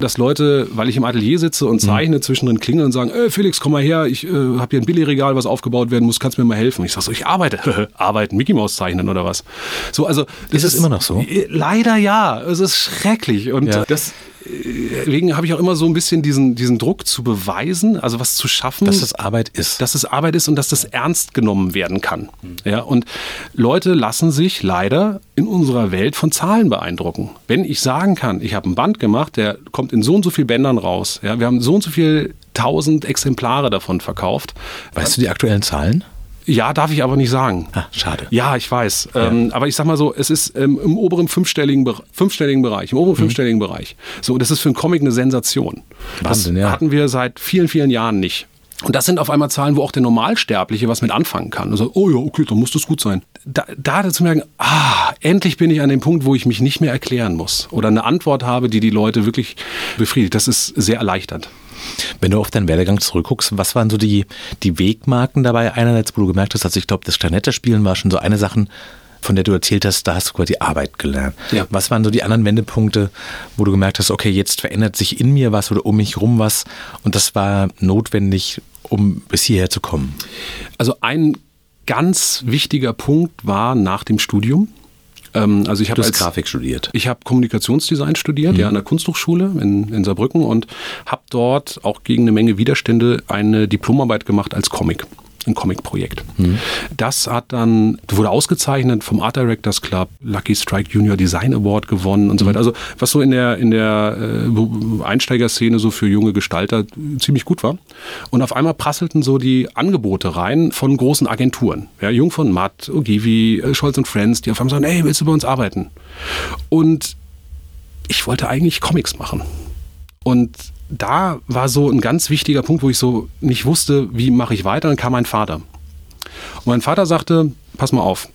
Dass Leute, weil ich im Atelier sitze und zeichne, mhm. zwischendrin klingeln und sagen, äh, Felix, komm mal her, ich äh, habe hier ein Billigregal, was aufgebaut werden muss, kannst mir mal helfen? Ich sage so, ich arbeite. Arbeiten, Mickey Mouse zeichnen oder was? So, also, das ist, ist immer noch so? Leider ja. Es ist schrecklich. Und ja. das... Deswegen habe ich auch immer so ein bisschen diesen, diesen Druck zu beweisen, also was zu schaffen. Dass das Arbeit ist. Dass es Arbeit ist und dass das ernst genommen werden kann. Mhm. Ja, und Leute lassen sich leider in unserer Welt von Zahlen beeindrucken. Wenn ich sagen kann, ich habe ein Band gemacht, der kommt in so und so viel Bändern raus. Ja, wir haben so und so viel tausend Exemplare davon verkauft. Weißt du die aktuellen Zahlen? Ja, darf ich aber nicht sagen. Ah, schade. Ja, ich weiß. Ja. Ähm, aber ich sag mal so, es ist ähm, im oberen fünfstelligen, Be- fünfstelligen Bereich, im oberen mhm. fünfstelligen Bereich. So, das ist für einen Comic eine Sensation. Wahnsinn, das ja. hatten wir seit vielen, vielen Jahren nicht. Und das sind auf einmal Zahlen, wo auch der Normalsterbliche was mit anfangen kann. Also, oh ja, okay, dann muss das gut sein. Da, da zu merken, ah, endlich bin ich an dem Punkt, wo ich mich nicht mehr erklären muss oder eine Antwort habe, die die Leute wirklich befriedigt. Das ist sehr erleichternd. Wenn du auf deinen Werdegang zurückguckst, was waren so die, die Wegmarken dabei? Einerseits, wo du gemerkt hast, also ich glaube, das Klarinette-Spielen war schon so eine Sache, von der du erzählt hast, da hast du quasi Arbeit gelernt. Ja. Was waren so die anderen Wendepunkte, wo du gemerkt hast, okay, jetzt verändert sich in mir was oder um mich rum was und das war notwendig, um bis hierher zu kommen? Also ein ganz wichtiger Punkt war nach dem Studium. Also ich habe als Grafik studiert. Ich habe Kommunikationsdesign studiert, mhm. ja, an der Kunsthochschule in, in Saarbrücken und habe dort auch gegen eine Menge Widerstände eine Diplomarbeit gemacht als Comic, ein Comic-Projekt. Mhm. Das hat dann, wurde ausgezeichnet vom Art Directors Club, Lucky Strike Junior Design Award gewonnen und so weiter. Also was so in der, in der äh, Einsteigerszene so für junge Gestalter ziemlich gut war. Und auf einmal prasselten so die Angebote rein von großen Agenturen. Ja, Jung von Matt, Ogilvy, Scholz und Friends, die auf einmal sagen, hey, willst du bei uns arbeiten? Und ich wollte eigentlich Comics machen. Und da war so ein ganz wichtiger Punkt, wo ich so nicht wusste, wie mache ich weiter. Dann kam mein Vater. Und mein Vater sagte, pass mal auf,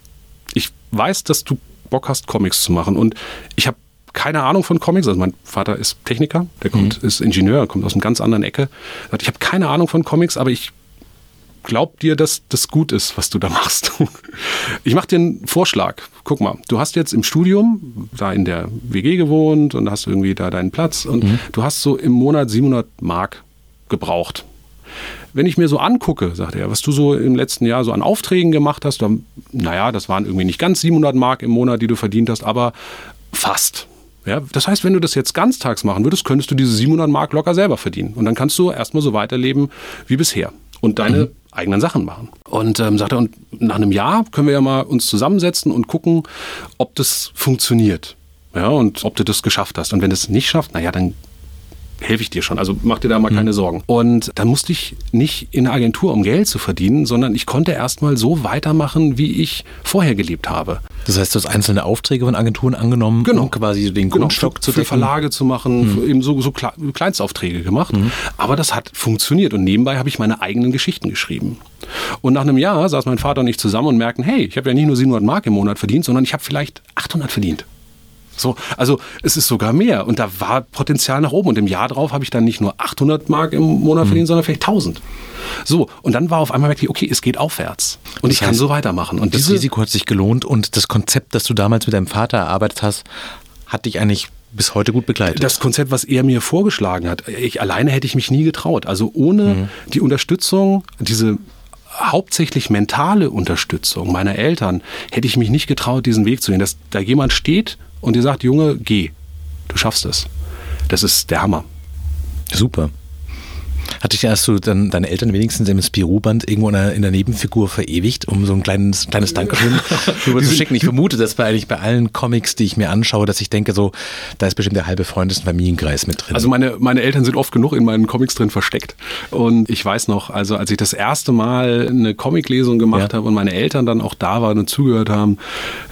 ich weiß, dass du Bock hast, Comics zu machen. Und ich habe keine Ahnung von Comics. Also mein Vater ist Techniker, der kommt, mhm. ist Ingenieur, kommt aus einer ganz anderen Ecke. Er sagt, ich habe keine Ahnung von Comics, aber ich glaub dir, dass das gut ist, was du da machst. Ich mache dir einen Vorschlag. Guck mal, du hast jetzt im Studium da in der W G gewohnt und hast irgendwie da deinen Platz und mhm. du hast so im Monat siebenhundert Mark gebraucht. Wenn ich mir so angucke, sagt er, was du so im letzten Jahr so an Aufträgen gemacht hast, dann, naja, das waren irgendwie nicht ganz siebenhundert Mark im Monat, die du verdient hast, aber fast. Ja, das heißt, wenn du das jetzt ganztags machen würdest, könntest du diese siebenhundert Mark locker selber verdienen. Und dann kannst du erstmal so weiterleben wie bisher und deine mhm. eigenen Sachen machen. Und ähm, sagt er, und nach einem Jahr können wir ja mal uns zusammensetzen und gucken, ob das funktioniert. Ja, und ob du das geschafft hast. Und wenn du es nicht schaffst, naja, dann helfe ich dir schon. Also mach dir da mal mhm. keine Sorgen. Und dann musste ich nicht in eine Agentur, um Geld zu verdienen, sondern ich konnte erst mal so weitermachen, wie ich vorher gelebt habe. Das heißt, du hast einzelne Aufträge von Agenturen angenommen, genau. um quasi den Grundstock genau, für, zu decken. Für Verlage zu machen, mhm. eben so, so Kleinstaufträge gemacht. Mhm. Aber das hat funktioniert und nebenbei habe ich meine eigenen Geschichten geschrieben. Und nach einem Jahr saß mein Vater und ich zusammen und merkten, hey, ich habe ja nicht nur siebenhundert Mark im Monat verdient, sondern ich habe vielleicht achthundert verdient. So, also es ist sogar mehr und da war Potenzial nach oben und im Jahr drauf habe ich dann nicht nur achthundert Mark im Monat verdient, mhm. sondern vielleicht tausend. So, und dann war auf einmal wirklich, okay, es geht aufwärts und das ich heißt, kann so weitermachen. Und das Risiko hat sich gelohnt und das Konzept, das du damals mit deinem Vater erarbeitet hast, hat dich eigentlich bis heute gut begleitet. Das Konzept, was er mir vorgeschlagen hat, ich alleine hätte ich mich nie getraut. Also ohne mhm. die Unterstützung, diese hauptsächlich mentale Unterstützung meiner Eltern, hätte ich mich nicht getraut, diesen Weg zu gehen. Dass da jemand steht und dir sagt, Junge, geh, du schaffst es. Das ist der Hammer. Super. Hatte ich erst so dann deine Eltern wenigstens im Spirou-Band irgendwo in der, in der Nebenfigur verewigt, um so ein kleines, kleines Dankeschön rüber zu schicken? Ich vermute, dass bei eigentlich bei allen Comics, die ich mir anschaue, dass ich denke, so, da ist bestimmt der halbe Freundes- und Familienkreis mit drin. Also meine, meine Eltern sind oft genug in meinen Comics drin versteckt. Und ich weiß noch, also als ich das erste Mal eine Comiclesung gemacht ja. habe und meine Eltern dann auch da waren und zugehört haben,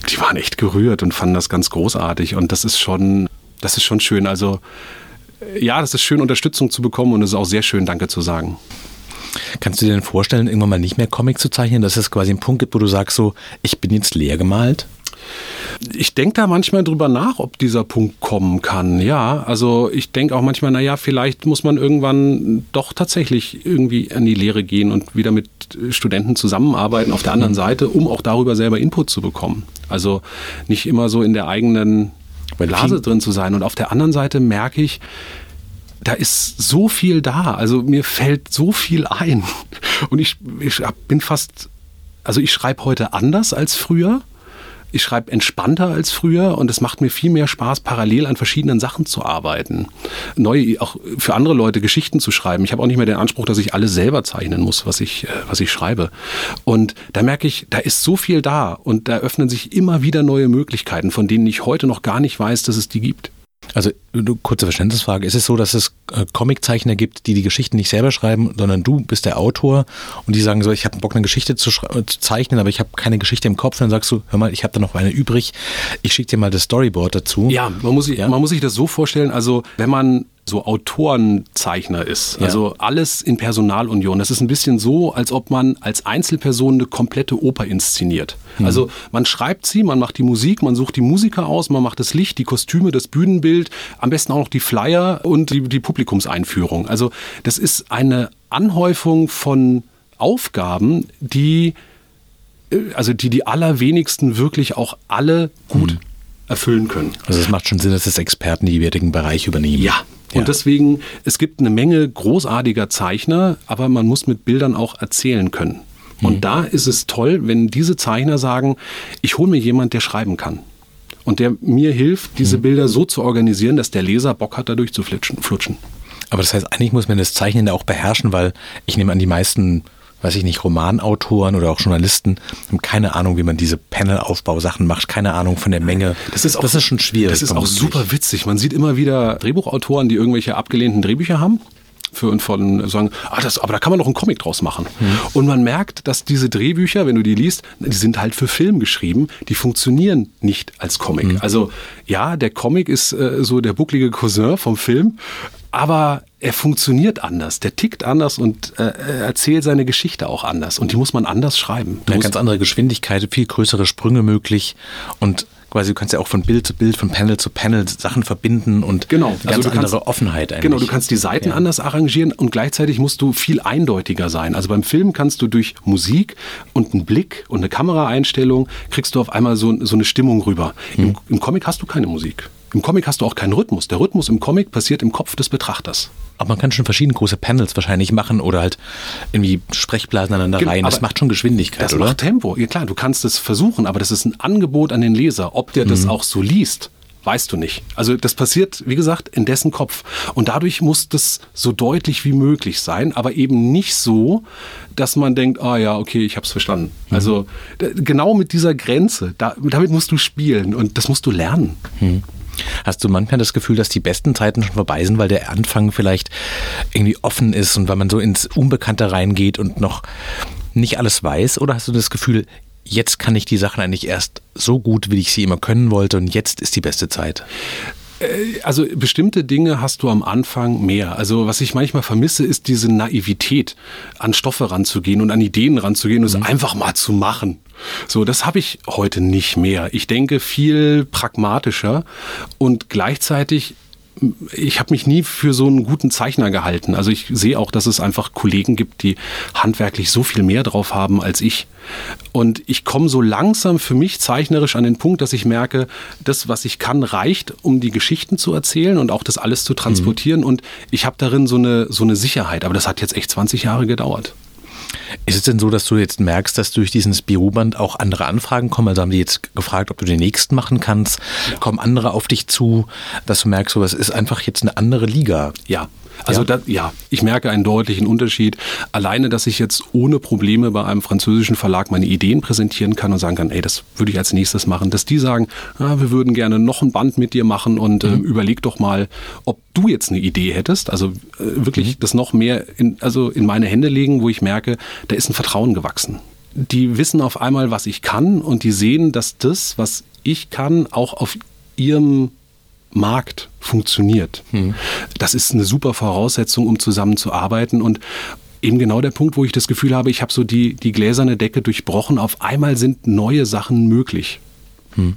die waren echt gerührt und fanden das ganz großartig. Und das ist schon, das ist schon schön. Also ja, das ist schön, Unterstützung zu bekommen und es ist auch sehr schön, Danke zu sagen. Kannst du dir denn vorstellen, irgendwann mal nicht mehr Comic zu zeichnen, dass es quasi einen Punkt gibt, wo du sagst so, ich bin jetzt leer gemalt? Ich denke da manchmal drüber nach, ob dieser Punkt kommen kann. Ja, also ich denke auch manchmal, naja, vielleicht muss man irgendwann doch tatsächlich irgendwie an die Lehre gehen und wieder mit Studenten zusammenarbeiten auf der anderen Seite, um auch darüber selber Input zu bekommen. Also nicht immer so in der eigenen Blase drin zu sein. Und auf der anderen Seite merke ich, da ist so viel da. Also mir fällt so viel ein. Und ich, ich bin fast, also ich schreibe heute anders als früher. Ich schreibe entspannter als früher und es macht mir viel mehr Spaß, parallel an verschiedenen Sachen zu arbeiten. Neue, auch für andere Leute Geschichten zu schreiben. Ich habe auch nicht mehr den Anspruch, dass ich alles selber zeichnen muss, was ich, was ich schreibe. Und da merke ich, da ist so viel da und da öffnen sich immer wieder neue Möglichkeiten, von denen ich heute noch gar nicht weiß, dass es die gibt. Also, kurze Verständnisfrage. Ist es so, dass es Comiczeichner gibt, die die Geschichten nicht selber schreiben, sondern du bist der Autor und die sagen so, ich habe Bock, eine Geschichte zu, zu zeichnen, aber ich habe keine Geschichte im Kopf. Und dann sagst du, hör mal, ich habe da noch eine übrig. Ich schicke dir mal das Storyboard dazu. Ja, man muss sich, ja? man muss sich das so vorstellen, also wenn man so Autorenzeichner ist, also ja. alles in Personalunion. Das ist ein bisschen so, als ob man als Einzelperson eine komplette Oper inszeniert. Mhm. Also man schreibt sie, man macht die Musik, man sucht die Musiker aus, man macht das Licht, die Kostüme, das Bühnenbild, am besten auch noch die Flyer und die, die Publikumseinführung. Also das ist eine Anhäufung von Aufgaben, die also die, die allerwenigsten wirklich auch alle gut mhm. erfüllen können. Also es macht schon Sinn, dass das Experten die jeweiligen Bereich übernehmen. Ja. Und ja. deswegen, es gibt eine Menge großartiger Zeichner, aber man muss mit Bildern auch erzählen können. Mhm. Und da ist es toll, wenn diese Zeichner sagen, ich hole mir jemanden, der schreiben kann. Und der mir hilft, diese mhm. Bilder so zu organisieren, dass der Leser Bock hat, da durchzuflutschen. Flutschen. Aber das heißt, eigentlich muss man das Zeichnen da auch beherrschen, weil ich nehme an, die meisten, weiß ich nicht, Romanautoren oder auch Journalisten haben keine Ahnung, wie man diese Panel-Aufbau-Sachen macht, keine Ahnung von der Menge. Das ist, auch, das ist schon schwierig. Das ist auch super witzig. Man sieht immer wieder Drehbuchautoren, die irgendwelche abgelehnten Drehbücher haben für und von sagen, ah, das, aber da kann man noch einen Comic draus machen. Mhm. Und man merkt, dass diese Drehbücher, wenn du die liest, die sind halt für Film geschrieben, die funktionieren nicht als Comic. Mhm. Also ja, der Comic ist äh, so der bucklige Cousin vom Film, aber er funktioniert anders, der tickt anders und äh, erzählt seine Geschichte auch anders. Und die muss man anders schreiben. Ja, ganz andere Geschwindigkeit, viel größere Sprünge möglich und quasi, du kannst ja auch von Bild zu Bild, von Panel zu Panel Sachen verbinden und genau, eine ganz also andere kannst, Offenheit eigentlich. Genau, du kannst die Seiten ja. anders arrangieren und gleichzeitig musst du viel eindeutiger sein. Also beim Film kannst du durch Musik und einen Blick und eine Kameraeinstellung kriegst du auf einmal so, so eine Stimmung rüber. Hm. Im, im Comic hast du keine Musik. Im Comic hast du auch keinen Rhythmus. Der Rhythmus im Comic passiert im Kopf des Betrachters. Aber man kann schon verschiedene große Panels wahrscheinlich machen oder halt irgendwie Sprechblasen aneinander genau, rein. Das macht schon Geschwindigkeit, das oder? Das macht Tempo. Ja klar, du kannst es versuchen, aber das ist ein Angebot an den Leser. Ob der mhm. das auch so liest, weißt du nicht. Also das passiert, wie gesagt, in dessen Kopf. Und dadurch muss das so deutlich wie möglich sein, aber eben nicht so, dass man denkt, ah ja, okay, ich hab's verstanden. Mhm. Also d- genau mit dieser Grenze, da, damit musst du spielen und das musst du lernen. Mhm. Hast du manchmal das Gefühl, dass die besten Zeiten schon vorbei sind, weil der Anfang vielleicht irgendwie offen ist und weil man so ins Unbekannte reingeht und noch nicht alles weiß? Oder hast du das Gefühl, jetzt kann ich die Sachen eigentlich erst so gut, wie ich sie immer können wollte und jetzt ist die beste Zeit? Also bestimmte Dinge hast du am Anfang mehr. Also was ich manchmal vermisse, ist diese Naivität, an Stoffe ranzugehen und an Ideen ranzugehen und mhm. es einfach mal zu machen. So, das habe ich heute nicht mehr. Ich denke viel pragmatischer und gleichzeitig, ich habe mich nie für so einen guten Zeichner gehalten. Also ich sehe auch, dass es einfach Kollegen gibt, die handwerklich so viel mehr drauf haben als ich. Und ich komme so langsam für mich zeichnerisch an den Punkt, dass ich merke, das, was ich kann, reicht, um die Geschichten zu erzählen und auch das alles zu transportieren. Mhm. Und ich habe darin so eine, so eine Sicherheit. Aber das hat jetzt echt zwanzig Jahre gedauert. Ist es denn so, dass du jetzt merkst, dass durch diesen Spirou-Band auch andere Anfragen kommen? Also haben die jetzt gefragt, ob du den nächsten machen kannst? Ja. Kommen andere auf dich zu, dass du merkst, so, das ist einfach jetzt eine andere Liga? Ja. Also ja. Da, ja, ich merke einen deutlichen Unterschied. Alleine, dass ich jetzt ohne Probleme bei einem französischen Verlag meine Ideen präsentieren kann und sagen kann, ey, das würde ich als nächstes machen. Dass die sagen, ah, wir würden gerne noch ein Band mit dir machen und mhm. äh, überleg doch mal, ob du jetzt eine Idee hättest. Also äh, wirklich mhm. das noch mehr in, also in meine Hände legen, wo ich merke, da ist ein Vertrauen gewachsen. Die wissen auf einmal, was ich kann und die sehen, dass das, was ich kann, auch auf ihrem Markt funktioniert. Hm. Das ist eine super Voraussetzung, um zusammenzuarbeiten und eben genau der Punkt, wo ich das Gefühl habe, ich habe so die, die gläserne Decke durchbrochen. Auf einmal sind neue Sachen möglich. Hm.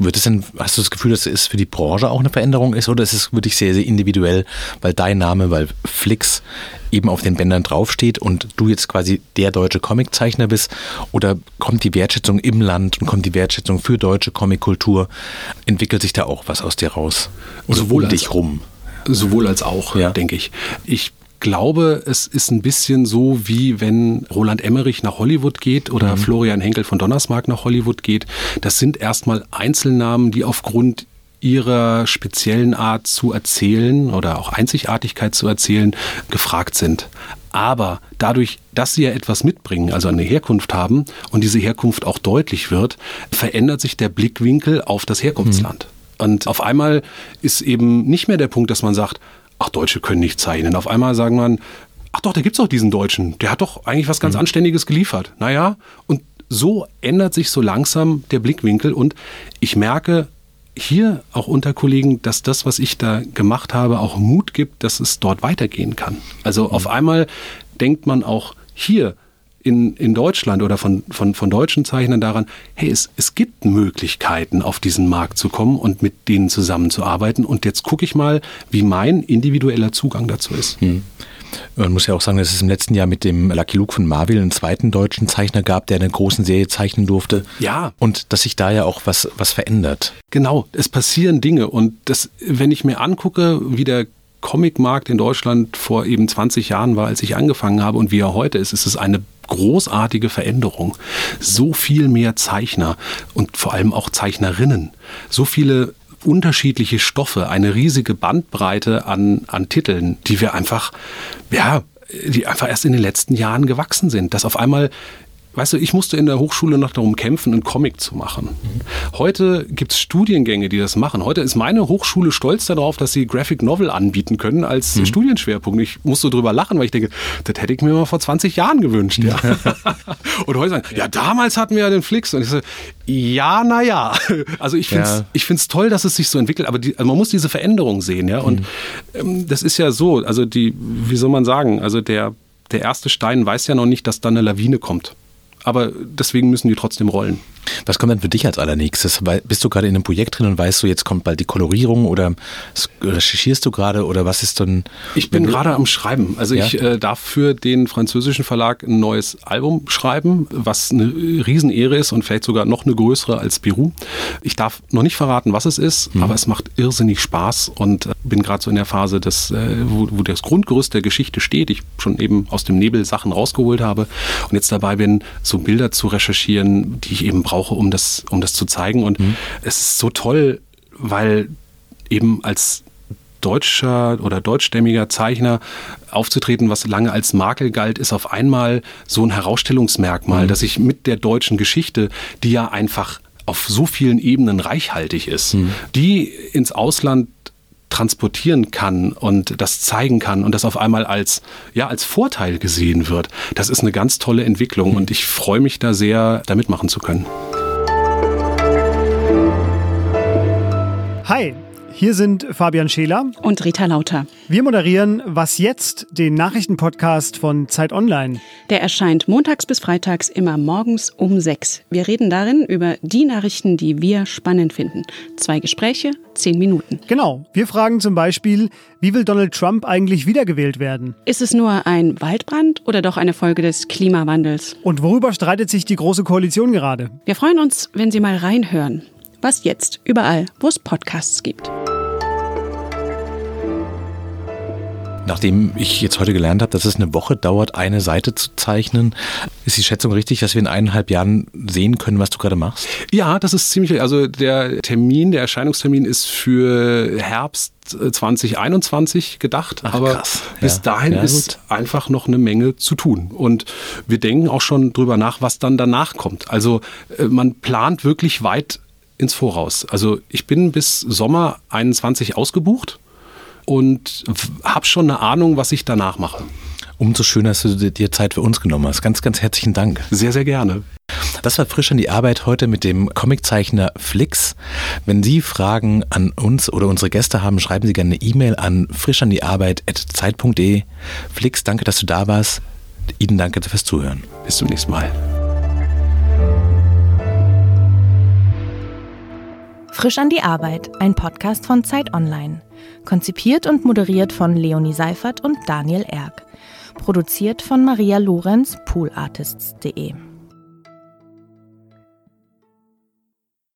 Wird es denn, hast du das Gefühl, dass es für die Branche auch eine Veränderung ist, oder ist es wirklich sehr, sehr individuell, weil dein Name, weil Flix eben auf den Bändern draufsteht und du jetzt quasi der deutsche Comiczeichner bist, oder kommt die Wertschätzung im Land und kommt die Wertschätzung für deutsche Comickultur, entwickelt sich da auch was aus dir raus? Sowohl um dich rum. Sowohl als auch, ja. denke ich. Ich Ich glaube, es ist ein bisschen so, wie wenn Roland Emmerich nach Hollywood geht oder mhm. Florian Henkel von Donnersmarck nach Hollywood geht. Das sind erstmal Einzelnamen, die aufgrund ihrer speziellen Art zu erzählen oder auch Einzigartigkeit zu erzählen, gefragt sind. Aber dadurch, dass sie ja etwas mitbringen, also eine Herkunft haben und diese Herkunft auch deutlich wird, verändert sich der Blickwinkel auf das Herkunftsland. Mhm. Und auf einmal ist eben nicht mehr der Punkt, dass man sagt, ach, Deutsche können nicht zeichnen. Auf einmal sagen man, ach doch, da gibt's doch diesen Deutschen. Der hat doch eigentlich was ganz mhm. Anständiges geliefert. Naja, und so ändert sich so langsam der Blickwinkel. Und ich merke hier auch unter Kollegen, dass das, was ich da gemacht habe, auch Mut gibt, dass es dort weitergehen kann. Also mhm. auf einmal denkt man auch hier in, in Deutschland oder von, von, von deutschen Zeichnern daran, hey, es, es gibt Möglichkeiten, auf diesen Markt zu kommen und mit denen zusammenzuarbeiten. Und jetzt gucke ich mal, wie mein individueller Zugang dazu ist. Hm. Man muss ja auch sagen, dass es im letzten Jahr mit dem Lucky Luke von Marvel einen zweiten deutschen Zeichner gab, der eine große Serie zeichnen durfte. Ja. Und dass sich da ja auch was, was verändert. Genau, es passieren Dinge. Und das, wenn ich mir angucke, wie der Comicmarkt in Deutschland vor eben zwanzig Jahren war, als ich angefangen habe, und wie er heute ist, ist es eine großartige Veränderung. So viel mehr Zeichner und vor allem auch Zeichnerinnen. So viele unterschiedliche Stoffe, eine riesige Bandbreite an, an Titeln, die wir einfach, ja, die einfach erst in den letzten Jahren gewachsen sind. Dass auf einmal, weißt du, ich musste in der Hochschule noch darum kämpfen, einen Comic zu machen. Heute gibt es Studiengänge, die das machen. Heute ist meine Hochschule stolz darauf, dass sie Graphic Novel anbieten können als mhm. Studienschwerpunkt. Ich muss so drüber lachen, weil ich denke, das hätte ich mir mal vor zwanzig Jahren gewünscht. Ja. Und heute sagen, ja. ja, damals hatten wir ja den Flix. Und ich so, ja, naja. Also ich finde es ja. ich find's toll, dass es sich so entwickelt. Aber die, also man muss diese Veränderung sehen. Ja? Und mhm. ähm, das ist ja so, also die, wie soll man sagen, also der, der erste Stein weiß ja noch nicht, dass da eine Lawine kommt. Aber deswegen müssen die trotzdem rollen. Was kommt denn für dich als allernächstes? Bist du gerade in einem Projekt drin und weißt du, jetzt kommt bald die Kolorierung, oder recherchierst du gerade, oder was ist dann? Ich bin gerade am Schreiben. Also ja? ich äh, darf für den französischen Verlag ein neues Album schreiben, was eine Riesenehre ist und vielleicht sogar noch eine größere als Spirou. Ich darf noch nicht verraten, was es ist, mhm. aber es macht irrsinnig Spaß und äh, bin gerade so in der Phase, dass, äh, wo, wo das Grundgerüst der Geschichte steht. Ich schon eben aus dem Nebel Sachen rausgeholt habe und jetzt dabei bin, so Bilder zu recherchieren, die ich eben brauche, um das, um das zu zeigen. Und mhm. es ist so toll, weil eben als deutscher oder deutschstämmiger Zeichner aufzutreten, was lange als Makel galt, ist auf einmal so ein Herausstellungsmerkmal, mhm. dass ich mit der deutschen Geschichte, die ja einfach auf so vielen Ebenen reichhaltig ist, mhm. die ins Ausland transportieren kann und das zeigen kann und das auf einmal als, ja, als Vorteil gesehen wird. Das ist eine ganz tolle Entwicklung und ich freue mich da sehr, da mitmachen zu können. Hi, hier sind Fabian Scheler und Rita Lauter. Wir moderieren Was jetzt, den Nachrichtenpodcast von Zeit Online. Der erscheint montags bis freitags immer morgens um sechs. Wir reden darin über die Nachrichten, die wir spannend finden. Zwei Gespräche, zehn Minuten. Genau. Wir fragen zum Beispiel, wie will Donald Trump eigentlich wiedergewählt werden? Ist es nur ein Waldbrand oder doch eine Folge des Klimawandels? Und worüber streitet sich die Große Koalition gerade? Wir freuen uns, wenn Sie mal reinhören. Was jetzt? Überall, wo es Podcasts gibt. Nachdem ich jetzt heute gelernt habe, dass es eine Woche dauert, eine Seite zu zeichnen, ist die Schätzung richtig, dass wir in eineinhalb Jahren sehen können, was du gerade machst? Ja, das ist ziemlich, also der Termin, der Erscheinungstermin ist für Herbst zwanzig einundzwanzig gedacht, Ach, aber krass. bis ja. dahin ja, ist gut. einfach noch eine Menge zu tun. Und wir denken auch schon drüber nach, was dann danach kommt. Also man plant wirklich weit ins Voraus. Also ich bin bis Sommer einundzwanzig ausgebucht. Und habe schon eine Ahnung, was ich danach mache. Umso schöner, dass du dir Zeit für uns genommen hast. Ganz, ganz herzlichen Dank. Sehr, sehr gerne. Das war Frisch an die Arbeit heute mit dem Comiczeichner Flix. Wenn Sie Fragen an uns oder unsere Gäste haben, schreiben Sie gerne eine E-Mail an frischandiarbeit at zeit punkt de. Flix, danke, dass du da warst. Ihnen danke fürs Zuhören. Bis zum nächsten Mal. Frisch an die Arbeit, ein Podcast von Zeit Online. Konzipiert und moderiert von Leonie Seifert und Daniel Erck. Produziert von Maria Lorenz, pool artists punkt de.